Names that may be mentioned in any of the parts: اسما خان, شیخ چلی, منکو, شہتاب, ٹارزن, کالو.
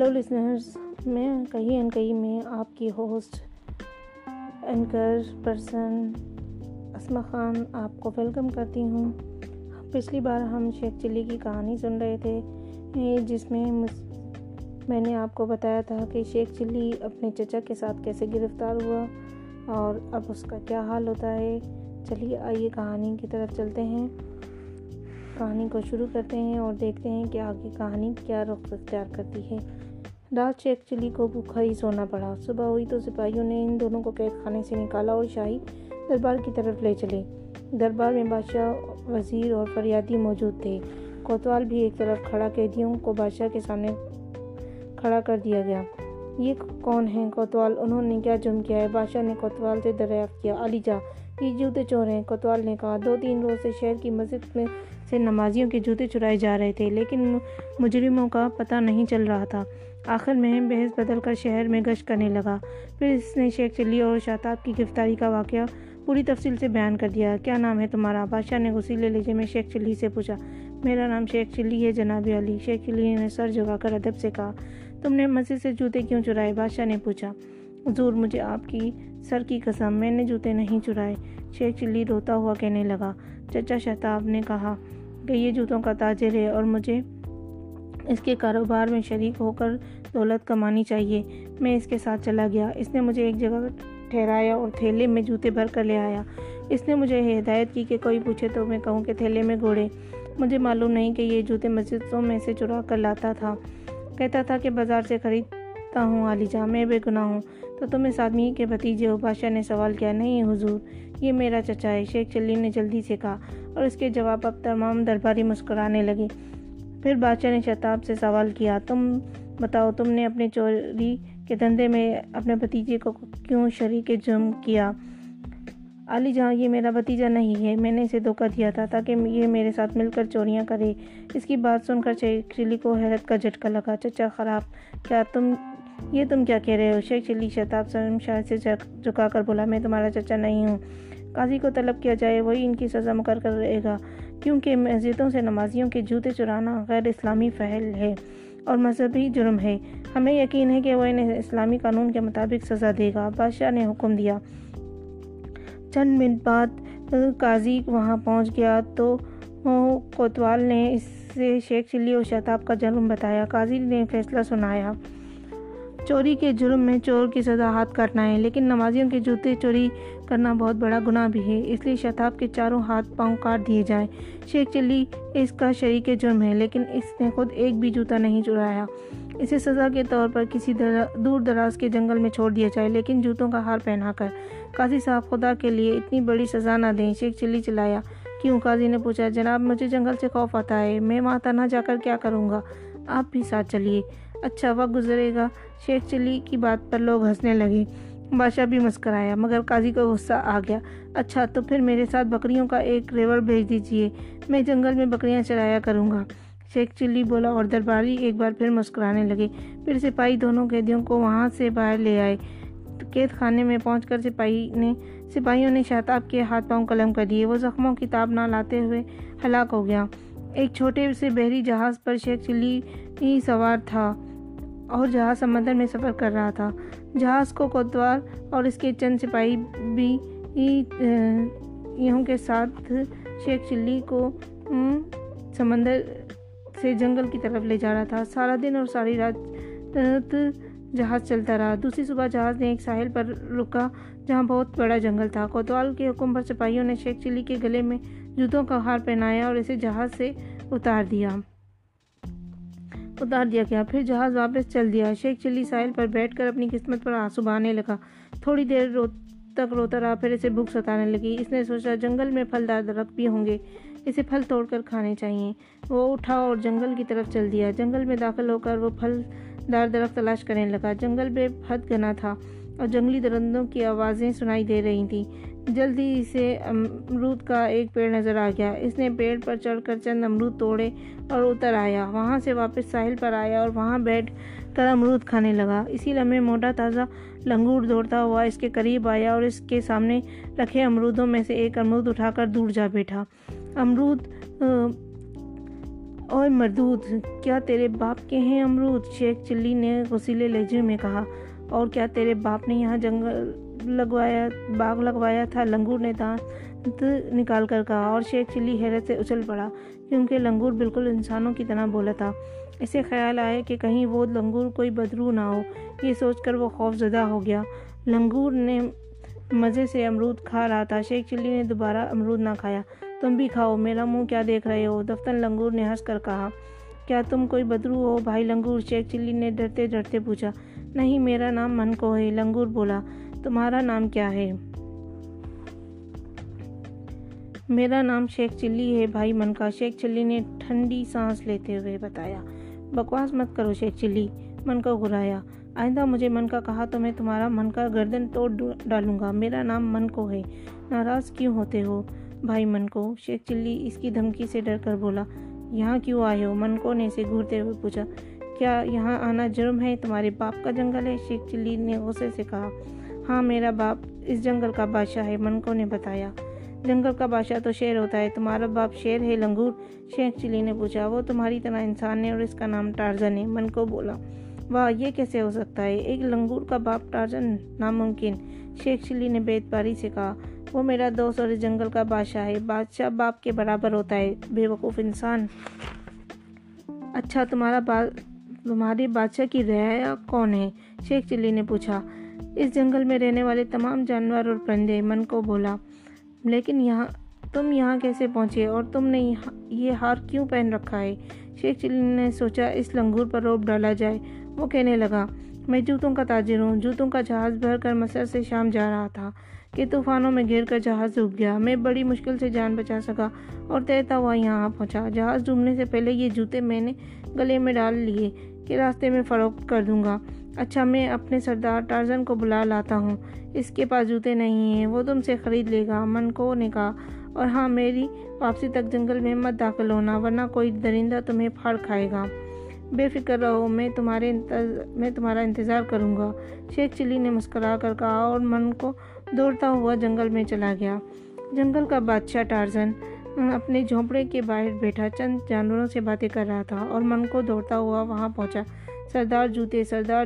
Hello listeners, میں کہیں and کہیں میں آپ کی host anchor person اسما خان آپ کو ویلکم کرتی ہوں۔ پچھلی بار ہم شیخ چلی کی کہانی سن رہے تھے، جس میں میں نے آپ کو بتایا تھا کہ شیخ چلی اپنے چچا کے ساتھ کیسے گرفتار ہوا اور اب اس کا کیا حال ہوتا ہے۔ چلیے آئیے کہانی کی طرف چلتے ہیں، کہانی کو شروع کرتے ہیں اور دیکھتے ہیں کہ آگے کہانی کیا رخ اختیار کرتی ہے۔ رات شیخ چلی کو بھوکا ہی سونا پڑا۔ صبح ہوئی تو سپاہیوں نے ان دونوں کو قید خانے سے نکالا اور شاہی دربار کی طرف لے چلے۔ دربار میں بادشاہ، وزیر اور فریادی موجود تھے۔ کوتوال بھی ایک طرف کھڑا، قیدیوں کو بادشاہ کے سامنے کھڑا کر دیا گیا۔ یہ کون ہیں کوتوال؟ انہوں نے کیا جرم کیا ہے؟ بادشاہ نے کوتوال سے دریافت کیا۔ علی جا، یہ جوتے چور ہیں، کوتوال نے کہا۔ 2-3 روز سے شہر کی مسجد میں سے نمازیوں کے جوتے چرائے جا رہے تھے، لیکن مجرموں کا پتہ نہیں چل رہا تھا۔ آخر میں بحث بدل کر شہر میں گشت کرنے لگا۔ پھر اس نے شیخ چلی اور شہتاب کی گرفتاری کا واقعہ پوری تفصیل سے بیان کر دیا۔ کیا نام ہے تمہارا؟ بادشاہ نے غصیلے لہجے میں شیخ چلی سے پوچھا۔ میرا نام شیخ چلی ہے جناب علی، شیخ چلی نے سر جھکا کر ادب سے کہا۔ تم نے مسجد سے جوتے کیوں چرائے؟ بادشاہ نے پوچھا۔ حضور، مجھے آپ کی سر کی قسم، میں نے جوتے نہیں چرائے، شیخ چلی روتا ہوا کہنے لگا۔ چچا شہتاب نے کہا کہ یہ جوتوں کا تاجر ہے اور مجھے اس کے کاروبار میں شریک ہو کر دولت کمانی چاہیے۔ میں اس کے ساتھ چلا گیا، اس نے مجھے ایک جگہ ٹھہرایا اور تھیلے میں جوتے بھر کر لے آیا۔ اس نے مجھے ہدایت کی کہ کوئی پوچھے تو میں کہوں کہ تھیلے میں گھوڑے۔ مجھے معلوم نہیں کہ یہ جوتے مسجدوں میں سے چرا کر لاتا تھا، کہتا تھا کہ بازار سے خریدتا ہوں۔ علی جا، میں بے گناہ ہوں، تو تم اس آدمی کے بھتیجے ہو؟ بادشاہ نے سوال کیا۔ نہیں حضور، یہ میرا چچا ہے، شیخ چلی نے جلدی سے کہا، اور اس کے جواب اب تمام درباری مسکرانے لگے۔ پھر بادشاہ نے شہتاب سے سوال کیا، تم بتاؤ، تم نے اپنے چوری کے دھندے میں اپنے بھتیجے کو کیوں شریک جرم کیا؟ علی جہاں، یہ میرا بھتیجا نہیں ہے، میں نے اسے دھوکہ دیا تھا تاکہ یہ میرے ساتھ مل کر چوریاں کرے۔ اس کی بات سن کر شیخ چلی کو حیرت کا جھٹکا لگا۔ چچا خراب، کیا تم کیا کہہ رہے ہو؟ شیخ چلی شہتاب شاہ سے جھکا کر بولا، میں تمہارا چچا نہیں ہوں، قاضی کو طلب کیا جائے، وہی ان کی سزا مقرر کرے گا، کیونکہ مسجدوں سے نمازیوں کے جوتے چرانا غیر اسلامی فعل ہے اور مذہبی جرم ہے، ہمیں یقین ہے کہ وہ انہیں اسلامی قانون کے مطابق سزا دے گا۔ بادشاہ نے حکم دیا۔ چند منٹ بعد قاضی وہاں پہنچ گیا تو کوتوال نے اس سے شیخ چلی اور شہتاب کا جرم بتایا۔ قاضی نے فیصلہ سنایا، چوری کے جرم میں چور کی سزا ہاتھ کاٹنا ہے، لیکن نمازیوں کے جوتے چوری کرنا بہت بڑا گناہ بھی ہے، اس لیے شہتاب کے چاروں ہاتھ پاؤں کاٹ دیے جائیں۔ شیخ چلی اس کا شریک جرم ہے، لیکن اس نے خود ایک بھی جوتا نہیں چرایا، اسے سزا کے طور پر کسی دور دراز کے جنگل میں چھوڑ دیا جائے، لیکن جوتوں کا ہار پہنا کر۔ قاضی صاحب، خدا کے لیے اتنی بڑی سزا نہ دیں، شیخ چلی چلایا۔ کیوں؟ قاضی نے پوچھا۔ جناب، مجھے جنگل سے خوف آتا ہے، میں وہاں تنہا جا کر کیا کروں گا، آپ بھی ساتھ چلیے، اچھا وقت گزرے گا۔ شیخ چلی کی بات پر لوگ ہنسنے لگے، بادشاہ بھی مسکرایا، مگر قاضی کو غصہ آ گیا۔ اچھا، تو پھر میرے ساتھ بکریوں کا ایک ریوڑ بھیج دیجیے، میں جنگل میں بکریاں چرایا کروں گا، شیخ چلی بولا، اور درباری ایک بار پھر مسکرانے لگے۔ پھر سپاہی دونوں قیدیوں کو وہاں سے باہر لے آئے۔ قید خانے میں پہنچ کر سپاہیوں نے شہتاب کے ہاتھ پاؤں قلم کر دیے، وہ زخموں کی تاب نہ لاتے ہوئے ہلاک ہو گیا۔ ایک چھوٹے سے بحری جہاز پر شیخ چلی ہی سوار تھا اور جہاز سمندر میں سفر کر رہا تھا۔ جہاز کو کوتوال اور اس کے چند سپاہی بھی یہوں کے ساتھ شیخ چلی کو سمندر سے جنگل کی طرف لے جا رہا تھا۔ سارا دن اور ساری رات جہاز چلتا رہا۔ دوسری صبح جہاز نے ایک ساحل پر رکا جہاں بہت بڑا جنگل تھا۔ کوتوال کے حکم پر سپاہیوں نے شیخ چلی کے گلے میں جوتوں کا ہار پہنایا اور اسے جہاز سے اتار دیا گیا۔ پھر جہاز واپس چل دیا۔ شیخ چلی ساحل پر بیٹھ کر اپنی قسمت پر آنسو بہانے لگا، تھوڑی دیر تک روتا رہا، پھر اسے بھوک ستانے لگی۔ اس نے سوچا جنگل میں پھلدار درخت بھی ہوں گے، اسے پھل توڑ کر کھانے چاہیے۔ وہ اٹھا اور جنگل کی طرف چل دیا۔ جنگل میں داخل ہو کر وہ پھلدار درخت تلاش کرنے لگا۔ جنگل بے حد گھنا تھا اور جنگلی درندوں کی آوازیں سنائی دے رہی تھیں۔ جلدی اسے امرود کا ایک پیڑ نظر آ گیا۔ اس نے پیڑ پر چڑھ کر چند امرود توڑے اور اتر آیا۔ وہاں سے واپس ساحل پر آیا اور وہاں بیٹھ کر امرود کھانے لگا۔ اسی لمحے موٹا تازہ لنگور دوڑتا ہوا اس کے قریب آیا اور اس کے سامنے رکھے امرودوں میں سے ایک امرود اٹھا کر دور جا بیٹھا۔ امرود اور مردود، کیا تیرے باپ کے ہیں امرود؟ شیخ چلی نے غسیلے لہجے میں کہا، اور کیا تیرے باپ نے یہاں جنگل لگوایا، باغ لگوایا تھا؟ لنگور نے دانت نکال کر کہا، اور شیخ چلی حیرت سے اچھل پڑا کیونکہ لنگور بالکل انسانوں کی طرح بولا تھا۔ اسے خیال آیا کہ کہیں وہ لنگور کوئی بدرو نہ ہو، یہ سوچ کر وہ خوف زدہ ہو گیا۔ لنگور نے مزے سے امرود کھا رہا تھا۔ شیخ چلی نے دوبارہ امرود نہ کھایا۔ تم بھی کھاؤ، میرا منہ کیا دیکھ رہے ہو؟ دفتر لنگور نے ہنس کر کہا۔ کیا تم کوئی بدرو ہو بھائی لنگور؟ شیخ چلی نے ڈرتے ڈرتے پوچھا۔ نہیں، میرا نام منکو ہے، لنگور بولا۔ تمہارا نام کیا ہے؟ میرا نام شیخ چلی ہے بھائی منکا، شیخ چلی نے ٹھنڈی سانس لیتے ہوئے بتایا۔ بکواس مت کرو شیخ چلی، منکو گھرایا۔ آئندہ مجھے منکا کہا تو میں تمہارا منکا گردن توڑ ڈالوں گا، میرا نام منکو ہے۔ ناراض کیوں ہوتے ہو بھائی منکو؟ شیخ چلی اس کی دھمکی سے ڈر کر بولا۔ یہاں کیوں آئے ہو؟ منکو نے اسے گھورتے ہوئے پوچھا۔ کیا یہاں آنا جرم ہے؟ تمہارے باپ کا جنگل ہے؟ شیخ چلی نے غصے سے کہا۔ ہاں، میرا باپ اس جنگل کا بادشاہ ہے، منکو نے بتایا۔ جنگل کا بادشاہ تو شیر ہوتا ہے، تمہارا باپ شیر ہے لنگور؟ شیخ چلی نے پوچھا۔ وہ تمہاری طرح انسان ہے اور اس کا نام ٹارزن ہے، منکو بولا۔ واہ، یہ کیسے ہو سکتا ہے؟ ایک لنگور کا باپ ٹارزن؟ ناممکن، شیخ چلی نے بے اعتباری سے کہا۔ وہ میرا دوست اور اس جنگل کا بادشاہ ہے، بادشاہ باپ کے برابر ہوتا ہے، بے وقوف انسان۔ اچھا، تمہارے بادشاہ کی رعایا کون ہے؟ شیخ چلی نے پوچھا۔ اس جنگل میں رہنے والے تمام جانور اور پرندے، منکو بولا۔ لیکن تم یہاں کیسے پہنچے اور تم نے یہ ہار کیوں پہن رکھا ہے؟ شیخ چلی نے سوچا اس لنگور پر روب ڈالا جائے۔ وہ کہنے لگا، میں جوتوں کا تاجر ہوں، جوتوں کا جہاز بھر کر مصر سے شام جا رہا تھا کہ طوفانوں میں گھیر کر جہاز ڈوب گیا۔ میں بڑی مشکل سے جان بچا سکا اور تیرتا ہوا یہاں پہنچا۔ جہاز ڈوبنے سے پہلے یہ جوتے میں نے گلے میں ڈال لیے کہ راستے میں فروخت کر دوں گا۔ اچھا، میں اپنے سردار ٹارزن کو بلا لاتا ہوں، اس کے پاس جوتے نہیں ہیں، وہ تم سے خرید لے گا، منکو نے کہا۔ اور ہاں، میری واپسی تک جنگل میں مت داخل ہونا ورنہ کوئی درندہ تمہیں پھاڑ کھائے گا۔ بے فکر رہو، میں تمہارا انتظار کروں گا، شیخ چلی نے مسکرا کر کہا، اور منکو دوڑتا ہوا جنگل میں چلا گیا۔ جنگل کا بادشاہ ٹارزن اپنے جھونپڑے کے باہر بیٹھا چند جانوروں سے باتیں کر رہا تھا اور منکو دوڑتا ہوا وہاں پہنچا۔ سردار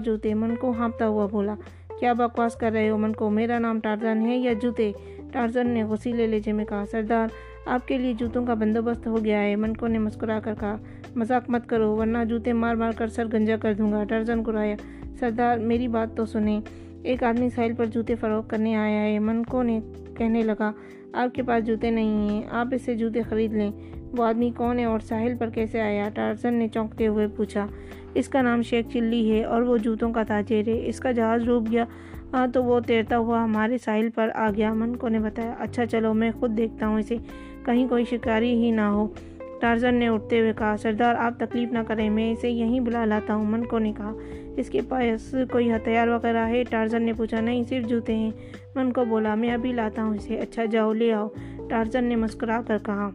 جوتے، منکو ہانپتا ہوا بولا۔ کیا بکواس کر رہے ہو منکو؟ میرا نام ٹارزن ہے یا جوتے؟ ٹارزن نے غصیلے لہجے میں کہا۔ سردار، آپ کے لیے جوتوں کا بندوبست ہو گیا ہے، منکو نے مسکرا کر کہا۔ مذاق مت کرو ورنہ جوتے مار مار کر سر گنجا کر دوں گا، ٹارزن گرایا۔ سردار، میری بات تو سنیں، ایک آدمی ساحل پر جوتے فروخت کرنے آیا ہے، منکو نے کہنے لگا۔ آپ کے پاس جوتے نہیں ہیں، آپ اس سے جوتے خرید لیں۔ وہ آدمی کون ہے اور ساحل پر کیسے آیا؟ ٹارزن نے چونکتے ہوئے پوچھا۔ اس کا نام شیخ چلی ہے اور وہ جوتوں کا تاجر ہے، اس کا جہاز ڈوب گیا تو وہ تیرتا ہوا ہمارے ساحل پر آ گیا، منکو نے بتایا۔ اچھا چلو، میں خود دیکھتا ہوں اسے، کہیں کوئی شکاری ہی نہ ہو، ٹارزن نے اٹھتے ہوئے کہا۔ سردار، آپ تکلیف نہ کریں، میں اسے یہیں بلا لاتا ہوں، منکو نے کہا۔ اس کے پاس کوئی ہتھیار وغیرہ ہے؟ ٹارزن نے پوچھا۔ نہیں، صرف جوتے ہیں، منکو بولا، میں ابھی لاتا ہوں اسے۔ اچھا جاؤ، لے آؤ، ٹارزن نے مسکرا کر کہا،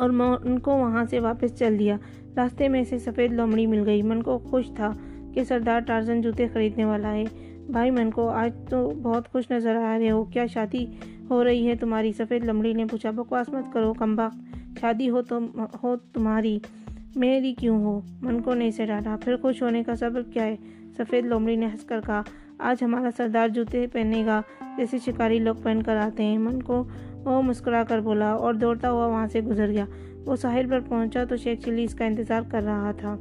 اور منکو وہاں سے واپس چل دیا۔ راستے میں اسے سفید لومڑی مل گئی۔ منکو خوش تھا کہ سردار ٹارزن جوتے خریدنے والا ہے۔ بھائی منکو، آج تو بہت خوش نظر آ رہے ہو، کیا شادی ہو رہی ہے تمہاری؟ سفید لومڑی نے پوچھا۔ بکواس مت کرو کمبخت، شادی ہو تمہاری، میری کیوں ہو؟ منکو نے اسے ڈانٹا۔ پھر خوش ہونے کا سبب کیا ہے؟ سفید لومڑی نے ہنس کر کہا۔ آج ہمارا سردار جوتے پہنے گا جیسے شکاری لوگ پہن کر آتے ہیں، منکو وہ مسکرا کر بولا اور دوڑتا ہوا وہاں سے گزر گیا۔ وہ ساحل پر پہنچا تو شیخ چلی اس کا انتظار کر رہا تھا۔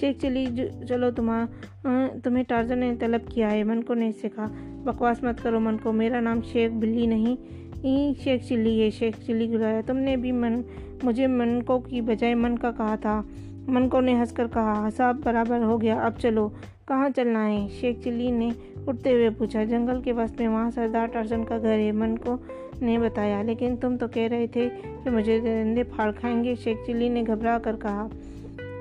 شیخ چلی، چلو، تمہیں ٹارزن نے طلب کیا ہے، منکو نے اس سے کہا۔ بکواس مت کرو منکو، میرا نام شیخ بلی نہیں شیخ چلی ہے، شیخ چلی گرایا۔ تم نے بھی مجھے منکو کی بجائے منکا کہا تھا، منکو نے ہنس کر کہا۔ حساب برابر ہو گیا، اب چلو، کہاں چلنا ہے؟ شیخ چلی نے اٹھتے ہوئے پوچھا۔ جنگل کے وسط میں، وہاں سردار ٹارزن کا گھر ہے، منکو نے بتایا۔ لیکن تم تو کہہ رہے تھے کہ مجھے درندے پھاڑ کھائیں گے، شیخ چلی نے گھبرا کر کہا۔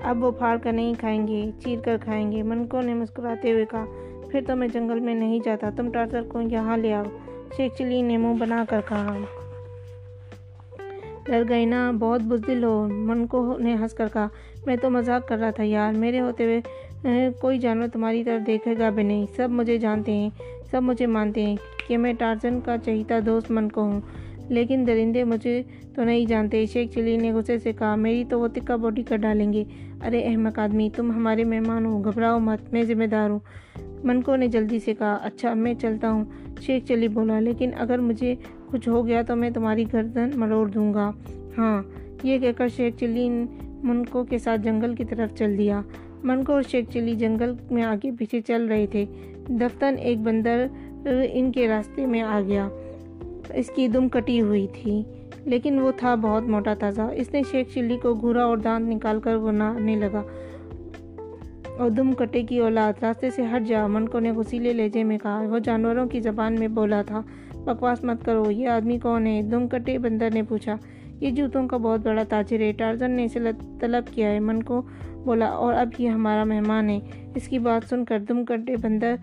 اب وہ پھاڑ کر نہیں کھائیں گے، چیر کر کھائیں گے، منکو نے مسکراتے ہوئے کہا۔ پھر تو میں جنگل میں نہیں جاتا، تم ٹارزن کو یہاں لے آؤ، شیخ چلی نے منہ بنا کر کہا۔ ڈر گئی نا، بہت بزدل ہو، منکو نے ہنس کر کہا۔ میں تو مذاق کر رہا تھا یار، میرے ہوتے ہوئے کوئی جانور تمہاری طرف دیکھے گا بھی نہیں، سب مجھے جانتے ہیں، سب مجھے مانتے ہیں کہ میں ٹارزن کا چہیتا دوست منکو ہوں۔ لیکن درندے مجھے تو نہیں جانتے۔ شیخ چلی نے غصے سے کہا، میری تو وہ تکہ بوٹی کر ڈالیں گے۔ ارے احمق آدمی، تم ہمارے مہمان ہو، گھبراؤ مت، میں ذمہ دار ہوں۔ منکو نے جلدی سے کہا، اچھا میں چلتا ہوں۔ شیخ چلی بولا، لیکن اگر مجھے کچھ ہو گیا تو میں تمہاری گردن مروڑ دوں گا۔ ہاں، یہ کہہ کر شیخ چلی منکو کے ساتھ جنگل کی طرف چل دیا۔ منکو اور شیخ چلی جنگل میں آگے پیچھے چل رہے تھے۔ دفتن ایک بندر ان کے راستے میں آ گیا۔ اس کی دم کٹی ہوئی تھی، لیکن وہ تھا بہت موٹا تازہ۔ اس نے شیخ چلی کو گھورا اور دانت نکال کر گنانے لگا، اور دم کٹے کی اولاد راستے سے ہٹ جا، منکو نے غصیلے لہجے میں کہا۔ وہ جانوروں کی زبان میں بولا تھا، بکواس مت کرو، یہ آدمی کون ہے؟ دم کٹے بندر نے پوچھا۔ یہ جوتوں کا بہت بڑا تاجر ہے، ٹارزن نے اسے طلب کیا ہے، منکو بولا، اور اب یہ ہمارا مہمان ہے۔ اس کی بات سن کر دم کٹے بندر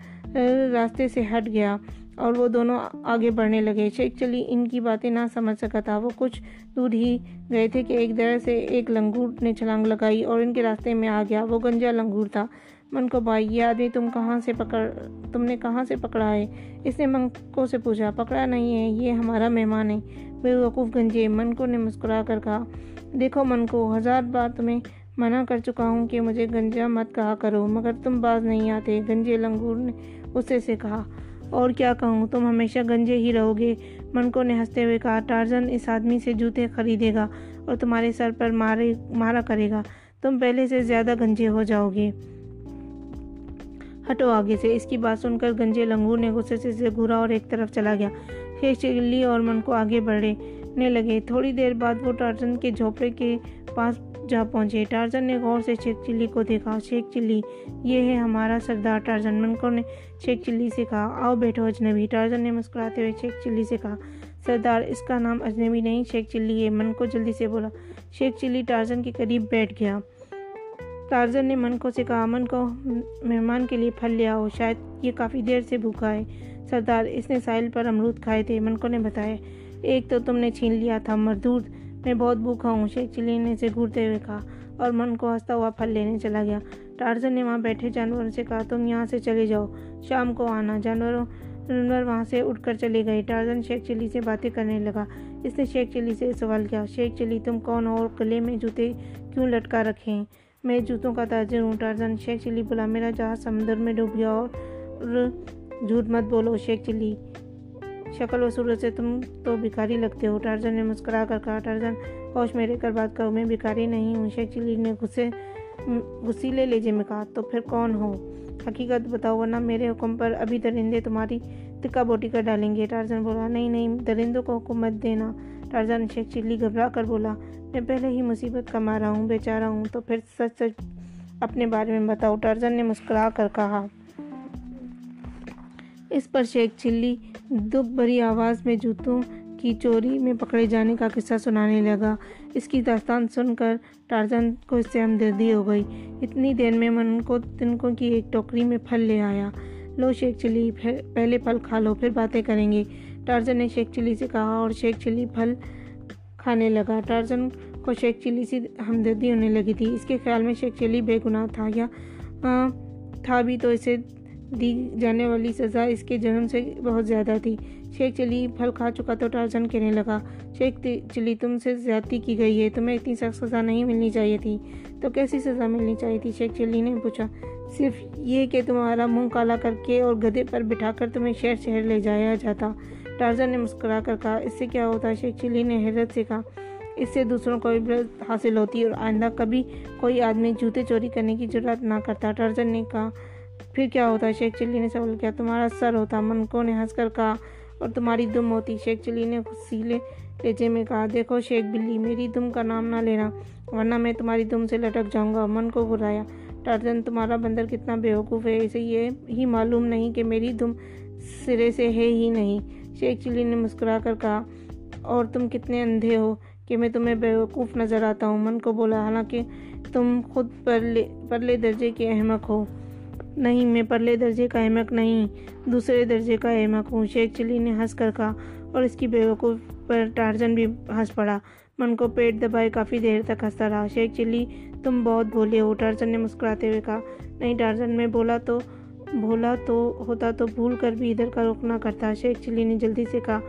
راستے سے ہٹ گیا اور وہ دونوں آگے بڑھنے لگے۔ شیخ چلی ان کی باتیں نہ سمجھ سکا تھا۔ وہ کچھ دور ہی گئے تھے کہ ایک درخت سے ایک لنگور نے چھلانگ لگائی اور ان کے راستے میں آ گیا۔ وہ گنجا لنگور تھا۔ منکو بھائی، یہ آدمی تم نے کہاں سے پکڑا ہے؟ اس نے منکو سے پوچھا۔ پکڑا نہیں ہے، یہ ہمارا مہمان ہے، بے وقوف گنجے، منکو نے مسکرا کر کہا۔ دیکھو منکو، 1000 بار تمہیں منع کر چکا ہوں کہ مجھے گنجا مت کہا کرو، مگر تم باز نہیں آتے، گنجے لنگور نے غصے سے کہا۔ اور کیا کہوں، تم ہمیشہ گنجے ہی رہو گے، منکو نے ہنستے ہوئے کہا۔ ٹارزن اس آدمی سے جوتے خریدے گا اور تمہارے سر پر مارا کرے گا، تم پہلے سے زیادہ گنجے ہو جاؤ گے، ہٹو آگے سے۔ اس کی بات سن کر گنجے لنگور نے غصے سے گھورا اور ایک طرف چلا گیا۔ شیخ چلی اور منکو آگے بڑھنے لگے۔ تھوڑی دیر بعد وہ ٹارزن کے جھوپڑے کے پاس جا پہنچے۔ ٹارزن نے غور سے شیخ چلی کو دیکھا۔ شیخ چلی، یہ ہے ہمارا سردار ٹارزن، منکو نے شیخ چلی سے کہا۔ آؤ بیٹھو اجنبی، ٹارزن نے مسکراتے ہوئے شیخ چلی سے کہا۔ سردار، اس کا نام اجنبی نہیں شیخ چلی ہے، منکو جلدی سے بولا۔ شیخ چلی ٹارزن کے قریب بیٹھ گیا۔ ٹارزن نے منکو سے کہا، منکو مہمان کے لیے پھل لے آؤ، شاید یہ کافی دیر سے بھوکا ہے۔ سردار، اس نے ساحل پر امرود کھائے تھے، منکو نے بتایا۔ ایک تو تم نے چھین لیا تھا، مردود، میں بہت بھوکا ہوں، شیخ چلی نے اسے گھورتے ہوئے کہا، اور منکو ہنستا ہوا پھل لینے چلا گیا۔ ٹارزن نے وہاں بیٹھے جانوروں سے کہا، تم یہاں سے چلے جاؤ، شام کو آنا۔ جانور وہاں سے اٹھ کر چلے گئے۔ ٹارزن شیخ چلی سے باتیں کرنے لگا۔ اس نے شیخ چلی سے سوال کیا، شیخ چلی تم کون ہو اور گلے میں جوتے کیوں لٹکا رکھے ہیں؟ میں جوتوں کا تاجر ہوں، ٹارزن، شیخ چلی بولا۔ میرا جہاز سمندر میں ڈوب گیا، اور جھوٹ مت بولو شیخ چلی، شکل و صورت سے تم تو بھکاری لگتے ہو، ٹارزن نے مسکرا کر کہا۔ ٹارزن، ہوش میں رہ کر بات کرو، میں بھکاری نہیں ہوں، شیخ چلی نے غصیلے لہجے میں کہا۔ تو پھر کون ہو، حقیقت بتاؤ، ورنہ میرے حکم پر ابھی درندے تمہاری تکہ بوٹی کر ڈالیں گے، ٹارزن بولا۔ نہیں، درندوں کو حکومت دینا، ٹارزن، شیخ چلی گھبرا کر بولا۔ میں پہلے ہی مصیبت کا مارا ہوں، بیچارہ ہوں، تو پھر سچ سچ اپنے بارے میں بتاؤ، ٹارزن نے مسکرا کر کہا۔ اس پر شیخ چلی دکھ بھری آواز میں جوتوں کی چوری میں پکڑے جانے کا قصہ سنانے لگا۔ اس کی داستان سن کر ٹارزن کو اس سے ہمدردی ہو گئی۔ اتنی دیر میں منکو تنکوں کی ایک ٹوکری میں پھل لے آیا۔ لو شیخ چلی، پہلے پھل کھا لو، پھر باتیں کریں گے، ٹارزن نے شیخ چلی سے کہا، اور شیخ چلی پھل کھانے لگا۔ ٹارزن کو شیخ چلی سے ہمدردی ہونے لگی تھی۔ اس کے خیال میں شیخ چلی بے گناہ تھا، یا تھا بھی تو اسے دی جانے والی سزا اس کے جرم سے بہت زیادہ تھی۔ شیخ چلی پھل کھا چکا تو ٹارزن کہنے لگا، شیخ چلی تم سے زیادتی کی گئی ہے، تمہیں اتنی سخت سزا نہیں ملنی چاہیے تھی۔ تو کیسی سزا ملنی چاہیے تھی، شیخ چلی نے پوچھا۔ صرف یہ کہ تمہارا منہ کالا کر کے اور گدھے پر بٹھا کر تمہیں شہر لے جایا جاتا، ٹارزن نے مسکرا کر کہا۔ اس سے کیا ہوتا، شیخ چلی نے حیرت سے کہا، اس سے دوسروں کو عبرت حاصل ہوتی اور آئندہ کبھی کوئی آدمی جوتے چوری کرنے کی جرات نہ کرتا، ٹارزن نے کہا۔ پھر کیا ہوتا، شیخ چلی نے سوال کیا۔ تمہارا سر ہوتا، منکو نے ہنس کر کہا، اور تمہاری دم ہوتی، شیخ چلی نے غصیلے لہجے میں کہا۔ دیکھو شیخ بلی، میری دم کا نام نہ لینا، ورنہ میں تمہاری دم سے لٹک جاؤں گا، منکو گھرایا۔ ٹارزن، تمہارا بندر کتنا بیوقوف ہے، اسے یہ ہی معلوم نہیں کہ میری دم سرے سے ہے ہی نہیں، شیخ چلی نے مسکرا کر کہا۔ اور تم کتنے اندھے ہو کہ میں تمہیں بیوقوف نظر آتا ہوں، منکو بولا، حالانکہ تم خود پرلے درجے کے احمق ہو۔ نہیں، میں پرلے درجے کا احمق نہیں، دوسرے درجے کا احمق ہوں، شیخ چلی نے ہنس کر کہا، اور اس کی بیوقوف پر ٹارزن بھی ہنس پڑا۔ منکو پیٹ دبائے کافی دیر تک ہنستا رہا۔ شیخ چلی تم بہت بھولے ہو، ٹارزن نے مسکراتے ہوئے کہا۔ نہیں ٹارزن، میں بھولا تو ہوتا تو بھول کر بھی ادھر کا رخ نہ کرتا، شیخ چلی نے جلدی سے کہا،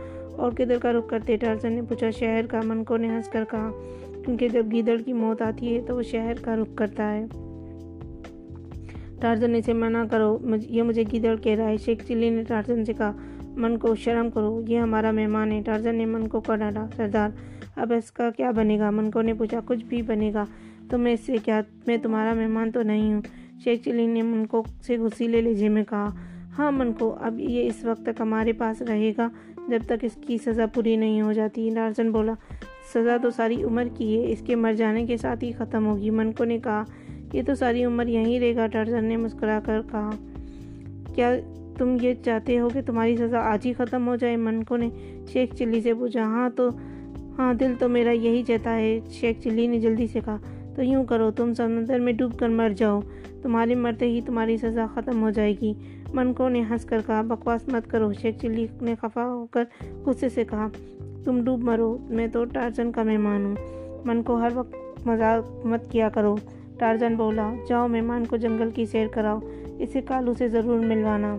اور گیدڑ کا رخ کرتے ٹارزن نے پوچھا شہر کا؟ منکو نے ہنس کر کہا، کیونکہ جب گیدڑ کی موت آتی ہے تو وہ شہر کا رخ کرتا ہے۔ ٹارزن نے اسے منع کرو، یہ مجھے گیدڑ کہہ رہا ہے۔ شیخ چلی نے ٹارزن سے کہا، منکو شرم کرو، یہ ہمارا مہمان ہے۔ ٹارزن نے منکو کو ڈانٹا، سردار اب اس کا کیا بنے گا؟ منکو نے پوچھا، کچھ بھی بنے گا، تو میں اس سے کیا، میں تمہارا مہمان تو نہیں ہوں۔ شیخ چلی نے منکو سے غصیلے لہجے میں کہا، ہاں منکو، اب یہ اس وقت تک ہمارے پاس رہے گا جب تک اس کی سزا پوری نہیں ہو جاتی۔ ٹارزن بولا، سزا تو ساری عمر کی ہے، اس کے مر جانے کے ساتھ ہی ختم ہوگی۔ منکو نے کہا، یہ تو ساری عمر یہیں رہے گا۔ ٹارزن نے مسکرا کر کہا، کیا تم یہ چاہتے ہو کہ تمہاری سزا آج ہی ختم ہو جائے؟ منکو نے شیخ چلی سے پوچھا، ہاں دل تو میرا یہی چاہتا ہے، شیخ چلی نے جلدی سے کہا، تو یوں کرو، تم سمندر میں ڈوب کر مر جاؤ، تمہارے مرتے ہی تمہاری سزا ختم ہو جائے گی۔ منکو نے ہنس کر کہا، بکواس مت کرو۔ شیخ چلی نے خفا ہو کر غصے سے کہا، تم ڈوب مرو، میں تو ٹارزن کا مہمان ہوں۔ منکو، ہر وقت مذاق مت کیا کرو۔ ٹارزن بولا، جاؤ مہمان کو جنگل کی سیر کراؤ، اسے کالو سے ضرور ملوانا،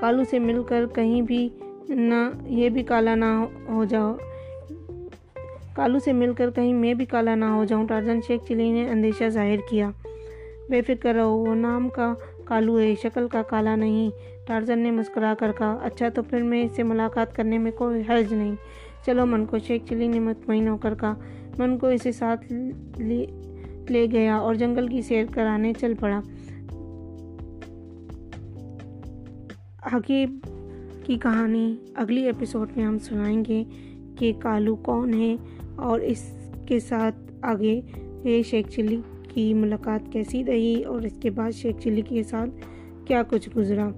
کالو سے مل کر کہیں بھی نہ یہ بھی کالا نہ ہو جاؤ، کالو سے مل کر کہیں میں بھی کالا نہ ہو جاؤں، ٹارزن شیخ چلی نے اندیشہ ظاہر کیا۔ بے فکر رہو، وہ نام کا کالو ہے، شکل کا کالا نہیں، ٹارزن نے مسکرا کر کہا، اچھا تو پھر میں اس سے ملاقات کرنے میں کوئی حرج نہیں، چلو منکو، شیخ چلی نے مطمئن ہو کر کہا۔ منکو اسے ساتھ لے گیا اور جنگل کی سیر کرانے چل پڑا۔ آگے کی کہانی اگلی ایپیسوڈ میں ہم سنائیں گے کہ کالو کون ہے اور اس کے ساتھ آگے یہ شیخ چلی کی ملاقات کیسی رہی اور اس کے بعد شیخ چلی کے ساتھ کیا کچھ گزرا۔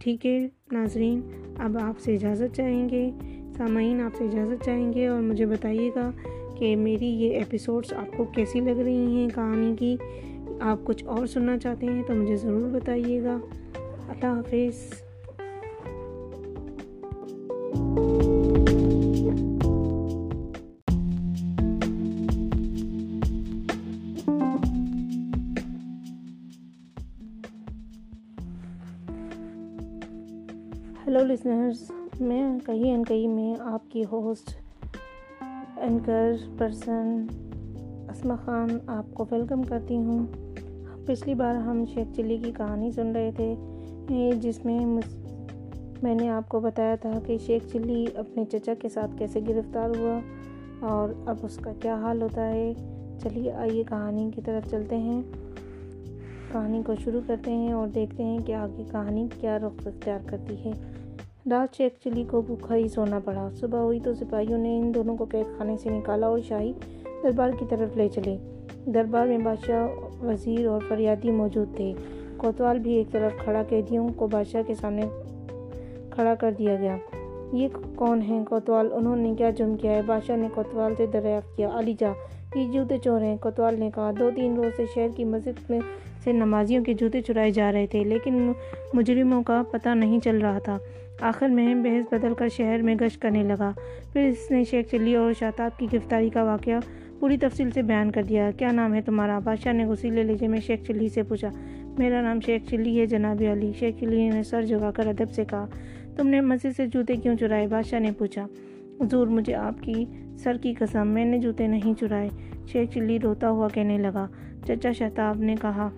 ٹھیک ہے ناظرین، اب آپ سے اجازت چاہیں گے، سامعین آپ سے اجازت چاہیں گے، اور مجھے بتائیے گا کہ میری یہ ایپیسوڈز آپ کو کیسی لگ رہی ہیں، کہانی کی آپ کچھ اور سننا چاہتے ہیں تو مجھے ضرور بتائیے گا۔ اللہ حافظ۔ ہیلو لسنرز، میں کہیں میں آپ کی host anchor person اسما خان آپ کو ویلکم کرتی ہوں۔ پچھلی بار ہم شیخ چلی کی کہانی سن رہے تھے، جس میں میں نے آپ کو بتایا تھا کہ شیخ چلی اپنے چچا کے ساتھ کیسے گرفتار ہوا اور اب اس کا کیا حال ہوتا ہے۔ چلیے آئیے کہانی کی طرف چلتے ہیں، کہانی کو شروع کرتے ہیں اور دیکھتے ہیں کہ آگے کہانی کیا رخ اختیار کرتی ہے۔ رات شیخ چلی کو بھوکا ہی سونا پڑا، صبح ہوئی تو سپاہیوں نے ان دونوں کو قید خانے سے نکالا اور شاہی دربار کی طرف لے چلے۔ دربار میں بادشاہ، وزیر اور فریادی موجود تھے، کوتوال بھی ایک طرف کھڑا، قیدیوں کو بادشاہ کے سامنے کھڑا کر دیا گیا۔ یہ کون ہیں کوتوال، انہوں نے کیا جرم کیا ہے؟ بادشاہ نے کوتوال سے دریافت کیا۔ علی جا، یہ جوتے چور ہیں، کوتوال نے کہا، 2-3 روز سے شہر کی مسجد میں سے نمازیوں کے جوتے چرائے جا رہے تھے لیکن مجرموں کا پتہ نہیں چل رہا تھا۔ آخر میں بحث بدل کر شہر میں گشت کرنے لگا، پھر اس نے شیخ چلی اور شہتاب کی گرفتاری کا واقعہ پوری تفصیل سے بیان کر دیا۔ کیا نام ہے تمہارا؟ بادشاہ نے غصیلے لہجے میں شیخ چلی سے پوچھا۔ میرا نام شیخ چلی ہے جناب علی، شیخ چلی نے سر جھکا کر ادب سے کہا۔ تم نے مسجد سے جوتے کیوں چرائے؟ بادشاہ نے پوچھا۔ حضور، مجھے آپ کی سر کی قسم، میں نے جوتے نہیں چرائے، شیخ چلی روتا ہوا کہنے لگا۔ چچا شہتاب نے کہا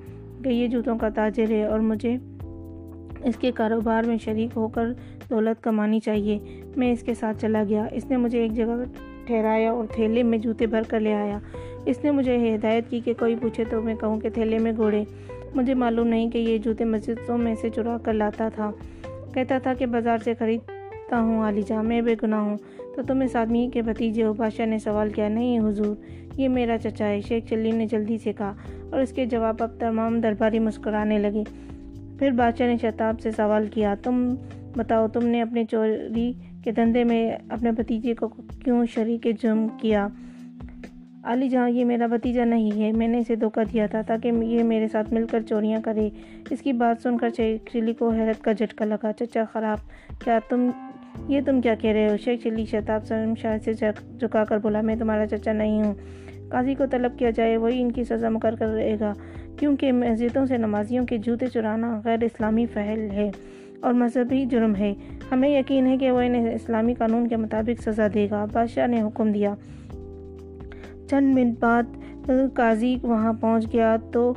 کہ یہ جوتوں کا تاجر ہے اور مجھے اس کے کاروبار میں شریک ہو کر دولت کمانی چاہیے، میں اس کے ساتھ چلا گیا، اس نے مجھے ایک جگہ ٹھہرایا اور تھیلے میں جوتے بھر کر لے آیا، اس نے مجھے ہدایت کی کہ کوئی پوچھے تو میں کہوں کہ تھیلے میں گھوڑے، مجھے معلوم نہیں کہ یہ جوتے مسجدوں میں سے چرا کر لاتا تھا، کہتا تھا کہ بازار سے خریدتا ہوں۔ علی جا، میں بے گناہ ہوں تو تم اس آدمی کے بھتیجے ہو؟ بادشاہ نے سوال کیا۔ نہیں حضور، یہ میرا چچا ہے، شیخ چلی نے جلدی سے کہا، اور اس کے جواب اب تمام درباری مسکرانے لگے۔ پھر بادشاہ نے شہتاب سے سوال کیا، تم بتاؤ، تم نے اپنے چوری کے دھندے میں اپنے بھتیجے کو کیوں شریک جرم کیا؟ علی جہاں، یہ میرا بھتیجا نہیں ہے، میں نے اسے دھوکہ دیا تھا تاکہ یہ میرے ساتھ مل کر چوریاں کرے۔ اس کی بات سن کر شیخ چلی کو حیرت کا جھٹکا لگا۔ چچا خراب، کیا تم کیا کہہ رہے ہو؟ شیخ چلی شہتاب شاہ سے جھکا کر بولا، میں تمہارا چچا نہیں ہوں، قاضی کو طلب کیا جائے، وہی ان کی سزا مقرر کرے گا، کیونکہ مسجدوں سے نمازیوں کے جوتے چرانا غیر اسلامی فعل ہے، اور مذہبی جرم ہے۔ ہمیں یقین ہے کہ وہ انہیں اسلامی قانون کے مطابق سزا دے گا۔ بادشاہ نے حکم دیا۔ چند منٹ بعد قاضی وہاں پہنچ گیا تو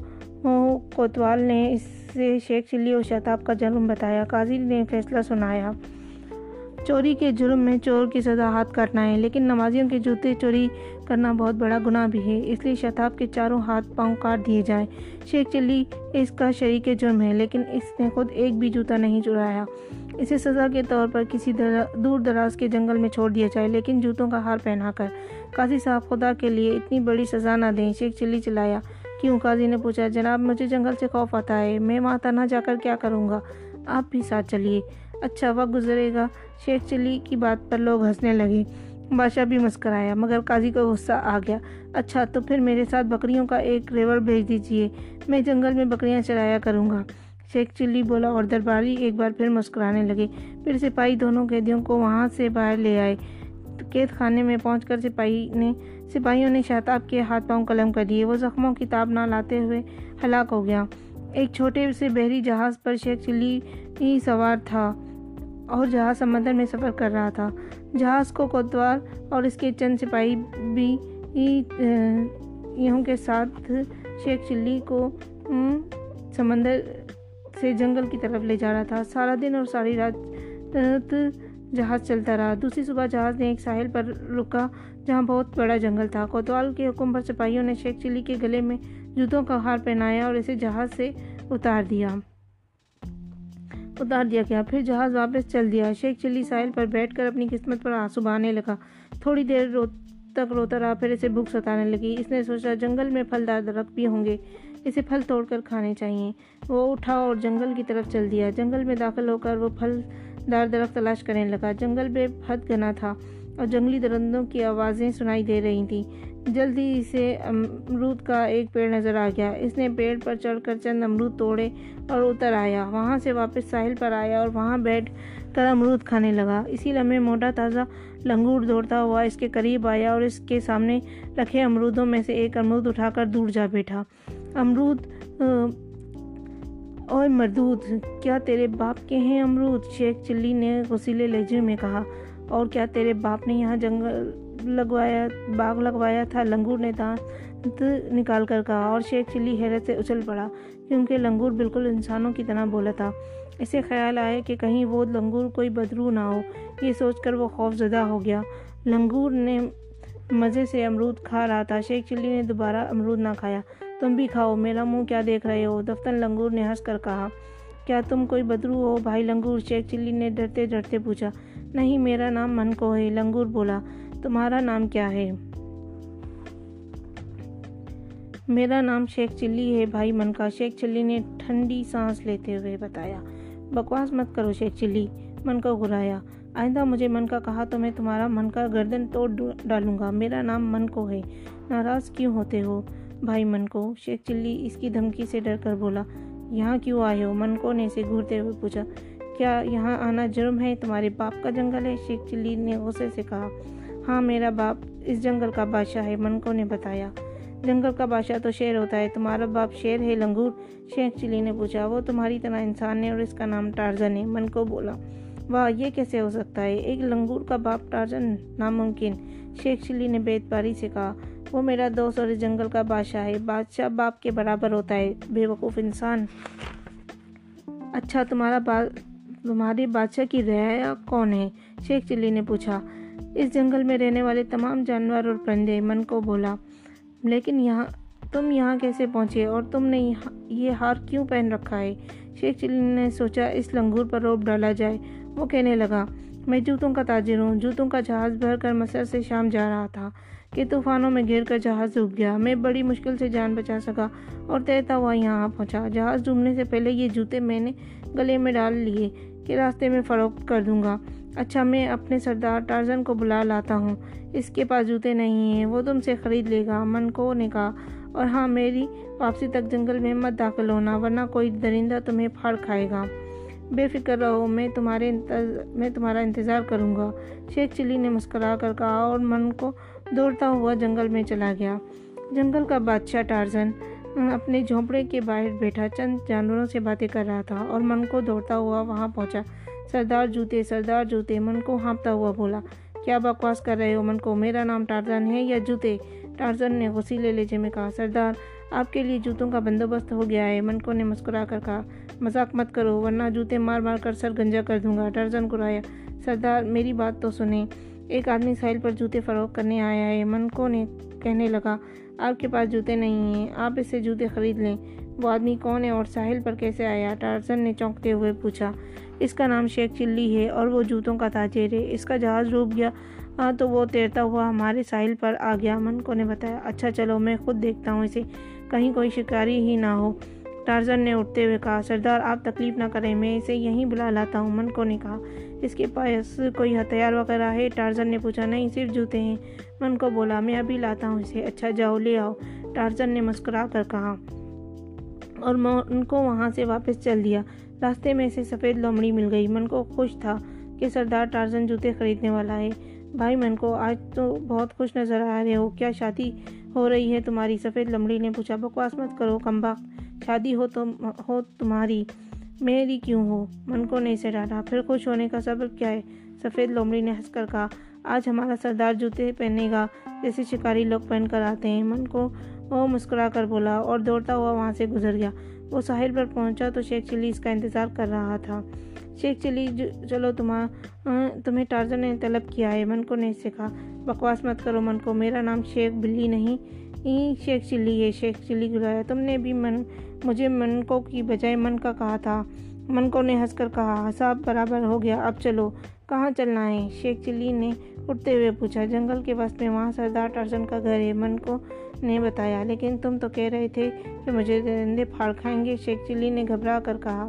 کوتوال نے اس سے شیخ چلی اور شہتاب کا جرم بتایا۔ قاضی نے فیصلہ سنایا۔ چوری کے جرم میں چور کی سزا ہاتھ کاٹنا ہے، لیکن نمازیوں کے جوتے چوری کرنا بہت بڑا گناہ بھی ہے، اس لیے شہتاب کے چاروں ہاتھ پاؤں کاٹ دیے جائیں۔ شیخ چلی اس کا شریک جرم ہے، لیکن اس نے خود ایک بھی جوتا نہیں چرایا۔ اسے سزا کے طور پر کسی دور دراز کے جنگل میں چھوڑ دیا جائے، لیکن جوتوں کا ہار پہنا کر۔ قاضی صاحب، خدا کے لیے اتنی بڑی سزا نہ دیں، شیخ چلی چلایا۔ کیوں؟ قاضی نے پوچھا۔ جناب، مجھے جنگل سے خوف آتا ہے، میں وہاں تنہا جا کر کیا کروں گا؟ آپ بھی ساتھ چلیے، اچھا وقت گزرے گا۔ شیخ چلی کی بات پر لوگ ہنسنے لگے، بادشاہ بھی مسکرایا، مگر قاضی کو غصہ آ گیا۔ اچھا، تو پھر میرے ساتھ بکریوں کا ایک ریوڑ بھیج دیجیے، میں جنگل میں بکریاں چرایا کروں گا، شیخ چلی بولا، اور درباری ایک بار پھر مسکرانے لگے۔ پھر سپاہی دونوں قیدیوں کو وہاں سے باہر لے آئے۔ قید خانے میں پہنچ کر سپاہیوں نے شہتاب کے ہاتھ پاؤں قلم کر دیے، وہ زخموں کی تاب نہ لاتے ہوئے ہلاک ہو گیا۔ ایک چھوٹے سے بحری جہاز پر شیخ چلی ہی سوار تھا اور جہاز سمندر میں سفر کر رہا تھا۔ جہاز کو کوتوال اور اس کے چند سپاہی بھی یہوں کے ساتھ شیخ چلی کو سمندر سے جنگل کی طرف لے جا رہا تھا۔ سارا دن اور ساری رات جہاز چلتا رہا۔ دوسری صبح جہاز نے ایک ساحل پر رکا جہاں بہت بڑا جنگل تھا۔ کوتوال کے حکم پر سپاہیوں نے شیخ چلی کے گلے میں جوتوں کا ہار پہنایا اور اسے جہاز سے اتار دیا گیا۔ پھر جہاز واپس چل دیا۔ شیخ چلی ساحل پر بیٹھ کر اپنی قسمت پر آنسو بہانے لگا۔ تھوڑی دیر تک روتا رہا، پھر اسے بھوک ستانے لگی۔ اس نے سوچا جنگل میں پھلدار درخت بھی ہوں گے، اسے پھل توڑ کر کھانے چاہیے۔ وہ اٹھا اور جنگل کی طرف چل دیا۔ جنگل میں داخل ہو کر وہ پھلدار درخت تلاش کرنے لگا۔ جنگل بے حد گھنا تھا اور جنگلی درندوں کی آوازیں سنائی دے رہی تھیں۔ جلدی اسے امرود کا ایک پیڑ نظر آ گیا۔ اس نے پیڑ پر چڑھ کر چند امرود توڑے اور اتر آیا۔ وہاں سے واپس ساحل پر آیا اور وہاں بیٹھ کر امرود کھانے لگا۔ اسی لمحے موٹا تازہ لنگور دوڑتا ہوا اس کے قریب آیا اور اس کے سامنے رکھے امرودوں میں سے ایک امرود اٹھا کر دور جا بیٹھا۔ امرود، اوئے مردود، کیا تیرے باپ کے ہیں امرود؟ شیخ چلی نے غسیلے لہجے میں کہا۔ اور کیا تیرے باپ نے یہاں باغ لگوایا تھا؟ لنگور نے دانت نکال کر کہا، اور شیخ چلی حیرت سے اچھل پڑا کیونکہ لنگور بالکل انسانوں کی طرح بولا تھا۔ اسے خیال آیا کہ کہیں وہ لنگور کوئی بدرو نہ ہو، یہ سوچ کر وہ خوف زدہ ہو گیا۔ لنگور نے مزے سے امرود کھا رہا تھا۔ شیخ چلی نے دوبارہ امرود نہ کھایا۔ تم بھی کھاؤ، میرا منہ کیا دیکھ رہے ہو؟ دفتن لنگور نے ہنس کر کہا۔ کیا تم کوئی بدرو ہو بھائی لنگور؟ شیخ چلی نے ڈرتے ڈرتے پوچھا۔ نہیں، میرا نام منکو ہے، لنگور بولا۔ تمہارا نام کیا ہے؟ میرا نام شیخ چلی ہے بھائی منکا، شیخ چلی نے ٹھنڈی سانس لیتے ہوئے بتایا۔ بکواس مت کرو شیخ چلی، منکو گرایا۔ آئندہ مجھے منکا کہا تو میں تمہارا منکا گردن توڑ ڈالوں گا، میرا نام منکو ہے۔ ناراض کیوں ہوتے ہو بھائی منکو؟ شیخ چلی اس کی دھمکی سے ڈر کر بولا۔ یہاں کیوں آئے ہو؟ منکو نے اسے گھورتے ہوئے پوچھا۔ کیا یہاں آنا جرم ہے؟ تمہارے باپ کا جنگل ہے، شیخ چلی نے غصے سے کہا۔ ہاں، میرا باپ اس جنگل کا بادشاہ ہے، منکو نے بتایا۔ جنگل کا بادشاہ تو شیر ہوتا ہے، تمہارا باپ شیر ہے لنگور؟ شیخ چلی نے پوچھا۔ وہ تمہاری طرح انسان ہے اور اس کا نام ٹارزن ہے، منکو بولا۔ واہ، یہ کیسے ہو سکتا ہے؟ ایک لنگور کا باپ ٹارزن؟ ناممکن، شیخ چلی نے بے اعتباری سے کہا۔ وہ میرا دوست اور اس جنگل کا بادشاہ ہے، بادشاہ باپ کے برابر ہوتا ہے، بے وقوف انسان۔ اچھا، تمہارے بادشاہ کی رعایا کون ہے؟ شیخ چلی نے پوچھا۔ اس جنگل میں رہنے والے تمام جانور اور پرندے، منکو بولا۔ لیکن تم یہاں کیسے پہنچے اور تم نے یہ ہار کیوں پہن رکھا ہے؟ شیخ چلی نے سوچا اس لنگور پر روب ڈالا جائے۔ وہ کہنے لگا، میں جوتوں کا تاجر ہوں، جوتوں کا جہاز بھر کر مصر سے شام جا رہا تھا کہ طوفانوں میں گھر کر جہاز ڈوب گیا، میں بڑی مشکل سے جان بچا سکا اور تیرتا ہوا یہاں پہنچا۔ جہاز ڈوبنے سے پہلے یہ جوتے میں نے گلے میں ڈال لیے کہ راستے میں فروخت کر دوں گا۔ اچھا، میں اپنے سردار ٹارزن کو بلا لاتا ہوں، اس کے پاس جوتے نہیں ہیں، وہ تم سے خرید لے گا، منکو نے کہا۔ اور ہاں، میری واپسی تک جنگل میں مت داخل ہونا ورنہ کوئی درندہ تمہیں پھاڑ کھائے گا۔ بے فکر رہو، میں تمہارا انتظار کروں گا، شیخ چلی نے مسکرا کر کہا، اور منکو دوڑتا ہوا جنگل میں چلا گیا۔ جنگل کا بادشاہ ٹارزن اپنے جھونپڑے کے باہر بیٹھا چند جانوروں سے باتیں کر رہا تھا اور منکو دوڑتا ہوا وہاں پہنچا۔ سردار جوتے منکو ہانپتا ہوا بولا، کیا بکواس کر رہے ہو منکو، میرا نام ٹارزن ہے یا جوتے؟ ٹارزن نے غصیلے لہجے میں کہا، سردار آپ کے لیے جوتوں کا بندوبست ہو گیا ہے۔ منکو نے مسکرا کر کہا، مذاق مت کرو ورنہ جوتے مار مار کر سر گنجا کر دوں گا۔ ٹارزن گرایا، سردار میری بات تو سنیں، ایک آدمی ساحل پر جوتے فروخت کرنے آیا ہے۔ منکو نے کہنے لگا، آپ کے پاس جوتے نہیں ہیں، آپ اس سے جوتے خرید لیں۔ وہ آدمی کون ہے اور ساحل پر کیسے آیا؟ ٹارزن نے چونکتے ہوئے پوچھا۔ اس کا نام شیخ چلی ہے اور وہ جوتوں کا تاجر ہے، اس کا جہاز ڈوب گیا تو وہ تیرتا ہوا ہمارے ساحل پر آ گیا، منکو نے بتایا۔ اچھا چلو میں خود دیکھتا ہوں اسے، کہیں کوئی شکاری ہی نہ ہو۔ ٹارزن نے اٹھتے ہوئے کہا، سردار آپ تکلیف نہ کریں، میں اسے یہیں بلا لاتا ہوں۔ منکو نے کہا، اس کے پاس کوئی ہتھیار وغیرہ ہے؟ ٹارزن نے پوچھا۔ نہیں صرف جوتے ہیں، منکو بولا، میں ابھی لاتا ہوں اسے۔ اچھا جاؤ لے آؤ، ٹارزن نے مسکرا کر کہا اور منکو وہاں سے واپس چل دیا۔ راستے میں اسے سفید لومڑی مل گئی۔ منکو خوش تھا کہ سردار ٹارزن جوتے خریدنے والا ہے۔ بھائی منکو آج تو بہت خوش نظر آ رہے ہو، کیا شادی ہو رہی ہے تمہاری؟ سفید لومڑی نے پوچھا۔ بکواس مت کرو کمبخت، شادی ہو تمہاری، میری کیوں ہو؟ منکو نے اسے ڈانٹا۔ پھر خوش ہونے کا سبب کیا ہے؟ سفید لومڑی نے ہنس کر کہا، آج ہمارا سردار جوتے پہنے گا جیسے شکاری لوگ پہن کر آتے ہیں۔ منکو وہ مسکرا کر بولا اور دوڑتا ہوا وہاں سے گزر گیا۔ وہ ساحل پر پہنچا تو شیخ چلی اس کا انتظار کر رہا تھا۔ شیخ چلی، چلو تمہیں ٹارزن نے طلب کیا ہے، منکو نے اس سے کہا۔ بکواس مت کرو منکو، میرا نام شیخ بلی نہیں شیخ چلی ہے، شیخ چلی گرایا۔ تم نے بھی مجھے منکو کی بجائے من کا کہا تھا، منکو نے ہنس کر کہا۔ حساب برابر ہو گیا، اب چلو، کہاں چلنا ہے؟ شیخ چلی نے اٹھتے ہوئے پوچھا۔ جنگل کے وسط میں، وہاں سردار ٹارزن کا گھر ہے، منکو نے بتایا، لیکن تم تو کہہ رہے تھے کہ مجھے درندے پھاڑ کھائیں گے، شیخ چلی نے گھبرا کر کہا۔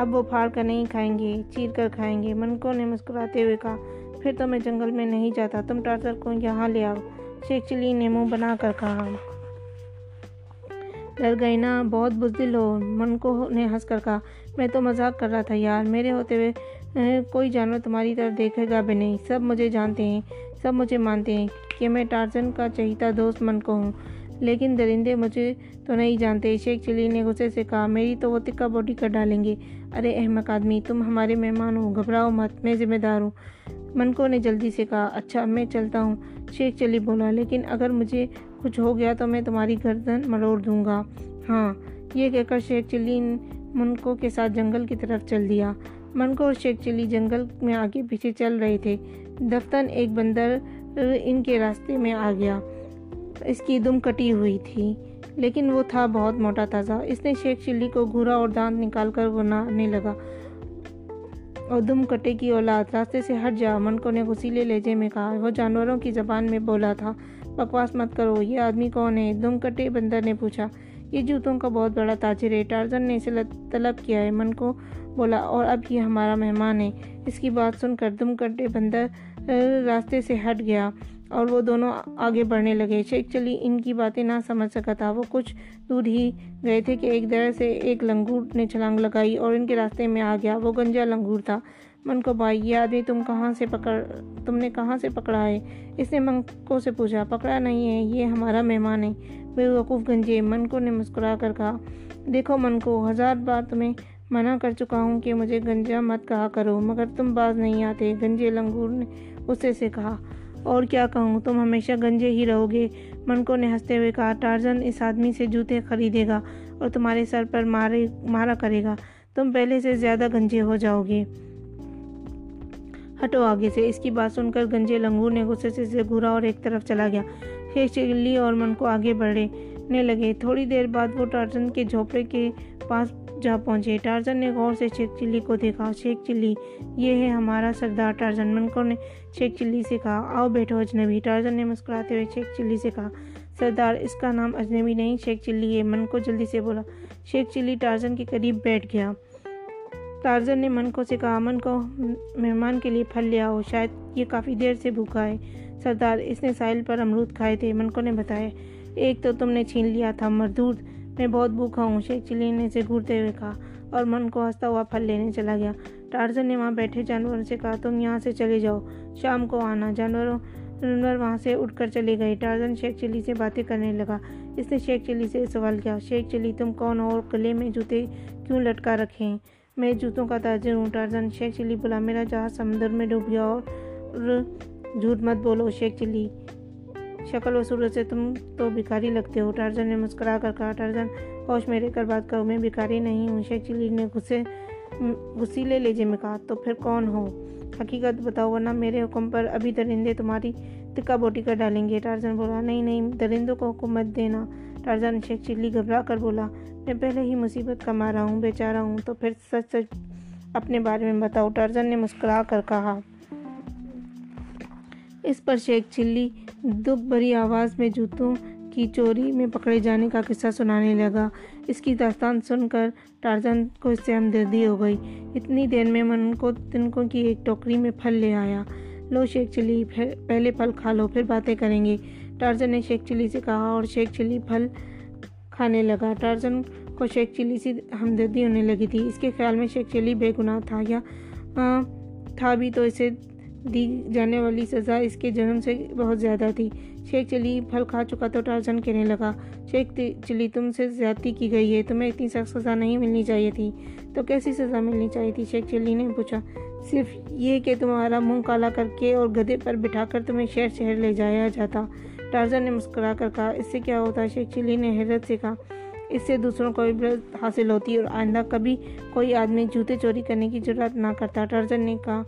اب وہ پھاڑ کر نہیں کھائیں گے، چیر کر کھائیں گے، منکو نے مسکراتے ہوئے کہا۔ پھر تو میں جنگل میں نہیں جاتا، تم ٹارزن کو یہاں لے آؤ، شیخ چلی نے منہ بنا کر کہا۔ ڈر گئی نا، بہت بزدل ہو، منکو نے ہنس کر کہا۔ میں تو مذاق کر رہا تھا یار، میرے ہوتے ہوئے کوئی جانور تمہاری طرف دیکھے گا بھی نہیں، سب مجھے جانتے ہیں، سب مجھے مانتے ہیں کہ میں ٹارزن کا چہیتا دوست منکو ہوں، لیکن درندے مجھے تو نہیں جانتے، شیخ چلی نے غصے سے کہا۔ میری تو وہ تکہ بوٹی کر ڈالیں گے۔ ارے احمق آدمی، تم ہمارے مہمان ہو، گھبراؤ مت، میں ذمہ دار ہوں، منکو نے جلدی سے کہا۔ اچھا میں چلتا ہوں، شیخ چلی بولا، لیکن اگر مجھے کچھ ہو گیا تو میں تمہاری گردن مروڑ دوں گا۔ ہاں، یہ کہہ کر شیخ چلی منکو کے ساتھ جنگل کی طرف چل دیا۔ منکو اور شیخ چلی جنگل میں آگے پیچھے چل رہے تھے، دفتن ایک بندر ان کے راستے میں آ گیا۔ اس کی دم کٹی ہوئی تھی لیکن وہ تھا بہت موٹا تازہ، اس نے شیخ چلی کو گھورا اور دانت نکال کر گنانے لگا، اور دم کٹے کی اولاد راستے سے ہٹ جا، منکو نے غصیلے لہجے میں کہا۔ وہ جانوروں کی زبان میں بولا تھا، بکواس مت کرو، یہ آدمی کون ہے؟ دم کٹے بندر نے پوچھا۔ یہ جوتوں کا بہت بڑا تاجر ہے، ٹارزن نے اسے طلب کیا ہے، منکو بولا، اور اب یہ ہمارا مہمان ہے۔ اس کی بات سن کر دم کٹے بندر راستے سے ہٹ گیا اور وہ دونوں آگے بڑھنے لگے۔ شیخ چلی ان کی باتیں نہ سمجھ سکا تھا، وہ کچھ دور ہی گئے تھے کہ ایک درخت سے ایک لنگور نے چھلانگ لگائی اور ان کے راستے میں آ گیا۔ وہ گنجا لنگور تھا۔ منکو بھائی، یہ آدمی تم نے کہاں سے پکڑا ہے؟ اس نے منکو سے پوچھا۔ پکڑا نہیں ہے، یہ ہمارا مہمان ہے، بے وقوف گنجے، منکو نے مسکرا کر کہا۔ دیکھو منکو، 1000 بار تمہیں منع کر چکا ہوں کہ مجھے گنجا مت کہا کرو، مگر تم باز نہیں آتے، گنجے لنگور نے غصے سے کہا۔ اور کیا کہوں، تم ہمیشہ گنجے ہی رہو گے، منکو نے ہنستے ہوئے کہا۔ ٹارزن اس آدمی سے جوتے خریدے گا اور تمہارے سر پر مارا کرے گا، تم پہلے سے زیادہ گنجے ہو جاؤ گے، ہٹو آگے سے۔ اس کی بات سن کر گنجے لنگور نے غصے سے گھورا اور ایک طرف چلا گیا۔ شیخ چلی اور منکو آگے بڑھنے لگے۔ تھوڑی دیر بعد وہ ٹارزن کے جھوپڑے کے پاس جا پہنچے۔ ٹارزن نے غور سے شیخ چلی کو دیکھا۔ شیخ چلی، یہ ہے ہمارا سردار ٹارزن، منکو نے شیخ چلی سے کہا۔ آؤ بیٹھو اجنبی، ٹارزن نے مسکراتے ہوئے شیخ چلی سے کہا۔ سردار، اس کا نام اجنبی نہیں شیخ چلی ہے، منکو جلدی سے بولا۔ شیخ چلی ٹارزن کے قریب بیٹھ گیا۔ ٹارزن نے منکو سے کہا، منکو مہمان کے لیے پھل لے آؤ، شاید یہ کافی دیر سے بھوکا ہے۔ سردار، اس نے ساحل پر امرود کھائے تھے، منکو نے بتایا۔ ایک تو تم نے چھین لیا تھا، مردود میں بہت بھوکا ہوں، شیخ چلی نے اسے گھورتے ہوئے کہا، اور منکو ہنستا ہوا پھل لینے چلا گیا۔ ٹارزن نے وہاں بیٹھے جانوروں سے کہا، تم یہاں سے چلے جاؤ، شام کو آنا۔ جانور وہاں سے اٹھ کر چلے گئے۔ ٹارزن شیخ چلی سے باتیں کرنے لگا۔ اس نے شیخ چلی سے سوال کیا، شیخ چلی تم کون ہو اور قلعے میں جوتے کیوں لٹکا رکھے ہیں؟ میں جوتوں کا تاجر ہوں ٹارزن، شیخ چلی بولا، میرا جہاز سمندر میں ڈوب گیا اور جھوٹ مت بولو شیخ چلی، شکل و صورت سے تم تو بھکاری لگتے ہو۔ ٹارزن نے مسکرا کر کہا، ٹارزن ہوش میرے کر بات کرو، میں بھکاری نہیں ہوں۔ شیخ چلی نے غصیلے لہجے میں کہا، تو پھر کون ہو؟ حقیقت بتاؤ ورنہ میرے حکم پر ابھی درندے تمہاری تکا بوٹی کر ڈالیں گے۔ ٹارزن بولا، نہیں درندوں کو حکم مت دینا۔ ٹارزن شیخ چلی گھبرا کر بولا، میں پہلے ہی مصیبت کا مارا ہوں، بیچارہ ہوں، تو پھر سچ اپنے بارے میں بتاؤ۔ ٹارزن نے مسکرا کر کہا۔ اس پر شیخ چلی دکھ بھری آواز میں جوتوں کی چوری میں پکڑے جانے کا قصہ سنانے لگا۔ اس کی داستان سن کر ٹارزن کو اس سے ہمدردی ہو گئی۔ اتنی دیر میں منکو تنکو کی ایک ٹوکری میں پھل لے آیا۔ لو شیخ چلی، پہلے پھل کھا لو، پھر باتیں کریں گے، ٹارزن نے شیخ چلی سے کہا، اور شیخ چلی پھل کھانے لگا۔ ٹارزن کو شیخ چلی سے ہمدردی ہونے لگی تھی۔ اس کے خیال میں شیخ چلی بے گناہ تھا، یا تھا بھی تو اسے دی جانے والی سزا اس کے جرم سے بہت زیادہ تھی۔ شیخ چلی پھل کھا چکا تو ٹارزن کہنے لگا، شیخ چلی تم سے زیادتی کی گئی ہے، تمہیں اتنی سخت سزا نہیں ملنی چاہیے تھی۔ تو کیسی سزا ملنی چاہیے تھی؟ شیخ چلی نے پوچھا۔ صرف یہ کہ تمہارا منہ کالا کر کے اور گدھے پر بٹھا کر تمہیں شہر لے جایا جاتا۔ ٹارزن نے مسکرا کر کہا، اس سے کیا ہوتا؟ شیخ چلی نے حیرت سے کہا، اس سے دوسروں کو عبرت حاصل ہوتی اور آئندہ کبھی کوئی آدمی جوتے چوری کرنے کی جرات نہ کرتا۔ ٹارزن نے کہا،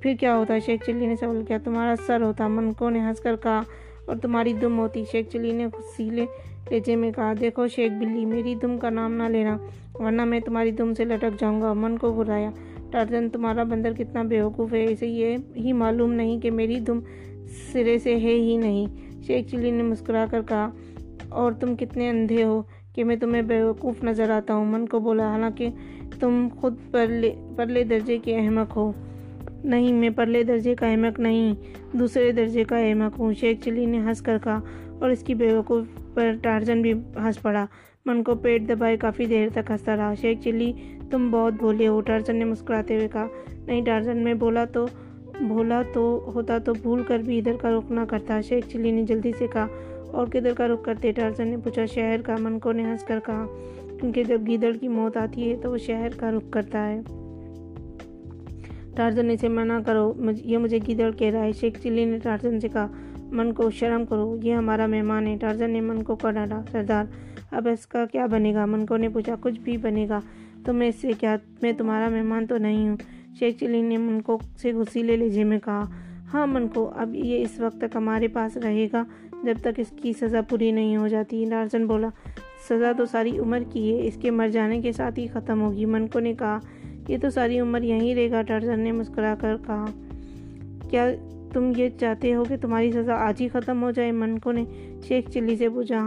پھر کیا ہوتا؟ شیخ چلی نے سوال کیا۔ تمہارا سر ہوتا، منکو نے ہنس کر کہا، اور تمہاری دم ہوتی، شیخ چلی نے غصیلے لہجے میں کہا۔ دیکھو شیخ بلی، میری دم کا نام نہ لینا ورنہ میں تمہاری دم سے لٹک جاؤں گا، منکو بلایا۔ ٹارزن تمہارا بندر کتنا بیوقوف ہے، اسے یہ ہی معلوم نہیں کہ میری دم سرے سے ہے ہی نہیں، شیخ چلی نے مسکرا کر کہا، اور تم کتنے اندھے ہو کہ میں تمہیں بیوقوف نظر آتا ہوں، منکو بولا، حالانکہ تم خود پرلے درجے کے احمق ہو۔ نہیں، میں پرلے درجے کا احمق نہیں، دوسرے درجے کا احمق ہوں، شیخ چلی نے ہنس کر کہا، اور اس کی بیوقوف پر ٹارزن بھی ہنس پڑا۔ منکو پیٹ دبائے کافی دیر تک ہنستا رہا۔ شیخ چلی تم بہت بھولے ہو، ٹارزن نے مسکراتے ہوئے کہا۔ نہیں ٹارزن، میں بھولا تو ہوتا تو بھول کر بھی ادھر کا رخ نہ کرتا، شیخ چلی نے جلدی سے کہا۔ اور کدھر کا رخ کرتے؟ ٹارزن نے پوچھا۔ شہر کا، منکو نے ہنس کر کہا، کیونکہ جب گیدڑ کی موت آتی ہے تو وہ شہر کا رخ کرتا ہے۔ ٹارزن نے اسے منع کرو، یہ مجھے گیدڑ کہہ رہا ہے، شیخ چلی نے ٹارزن سے کہا۔ منکو شرم کرو، یہ ہمارا مہمان ہے، ٹارزن نے منکو کو ڈانٹا۔ سردار اب اس کا کیا بنے گا؟ منکو نے پوچھا۔ کچھ بھی بنے گا، تمہیں اس سے کیا، میں تمہارا مہمان تو نہیں ہوں، شیخ چلی نے منکو سے غصیلے لہجے میں کہا۔ ہاں منکو، اب یہ اس وقت تک ہمارے پاس رہے گا جب تک اس کی سزا پوری نہیں ہو جاتی، ٹارزن بولا۔ سزا تو ساری عمر کی ہے، اس کے مر جانے کے ساتھ ہی ختم ہوگی، منکو نے کہا۔ یہ تو ساری عمر یہیں رہے گا، ٹارزن نے مسکرا کر کہا۔ کیا تم یہ چاہتے ہو کہ تمہاری سزا آج ہی ختم ہو جائے؟ منکو نے شیخ چلی سے پوچھا۔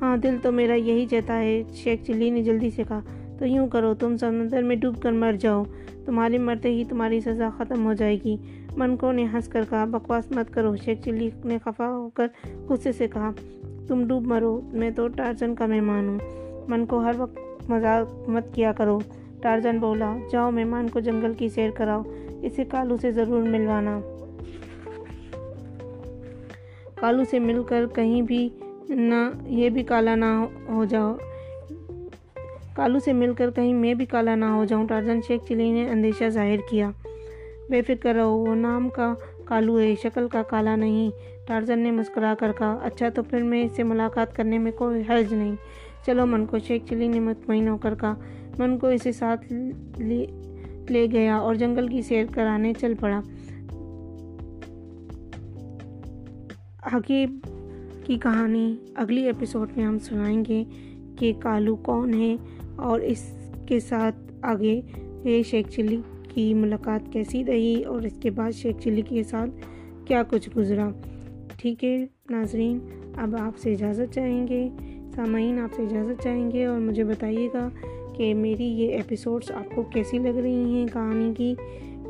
ہاں دل تو میرا یہی چاہتا ہے، شیخ چلی نے جلدی سے کہا۔ تو یوں کرو، تم سمندر میں ڈوب کر مر جاؤ، تمہارے مرتے ہی تمہاری سزا ختم ہو جائے گی، منکو نے ہنس کر کہا۔ بکواس مت کرو، شیخ چلی نے خفا ہو کر غصے سے کہا، تم ڈوب مرو، میں تو ٹارزن کا مہمان ہوں، منکو ہر وقت مذاق مت کیا کرو، ٹارزن بولا۔ جاؤ مہمان کو جنگل کی سیر کراؤ، اسے کالو سے ضرور ملوانا، کالو سے مل کر کہیں بھی نہ یہ بھی کالا نہ ہو جاؤ، کالو سے مل کر کہیں میں بھی کالا نہ ہو جاؤں، ٹارزن شیخ چلی نے اندیشہ ظاہر کیا۔ بے فکر رہو، وہ نام کا کالو ہے، شکل کا کالا نہیں، ٹارزن نے مسکرا کر کہا۔ اچھا تو پھر میں اس سے ملاقات کرنے میں کوئی حرج نہیں، چلو منکو، شیخ چلی نے مطمئن ہو کر کہا۔ منکو اسے ساتھ لے گیا اور جنگل کی سیر کرانے چل پڑا۔ آگے کی کہانی اگلی ایپیسوڈ میں ہم سنائیں گے کہ کالو کون ہے اور اس کے ساتھ آگے یہ شیخ چلی کی ملاقات کیسی رہی اور اس کے بعد شیخ چلی کے ساتھ کیا کچھ گزرا۔ ٹھیک ہے ناظرین، اب آپ سے اجازت چاہیں گے، سامعین آپ سے اجازت چاہیں گے، اور مجھے بتائیے گا کہ میری یہ ایپیسوڈز آپ کو کیسی لگ رہی ہیں، کہانی کی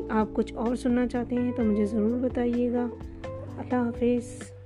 آپ کچھ اور سننا چاہتے ہیں تو مجھے ضرور بتائیے گا۔ اللہ حافظ۔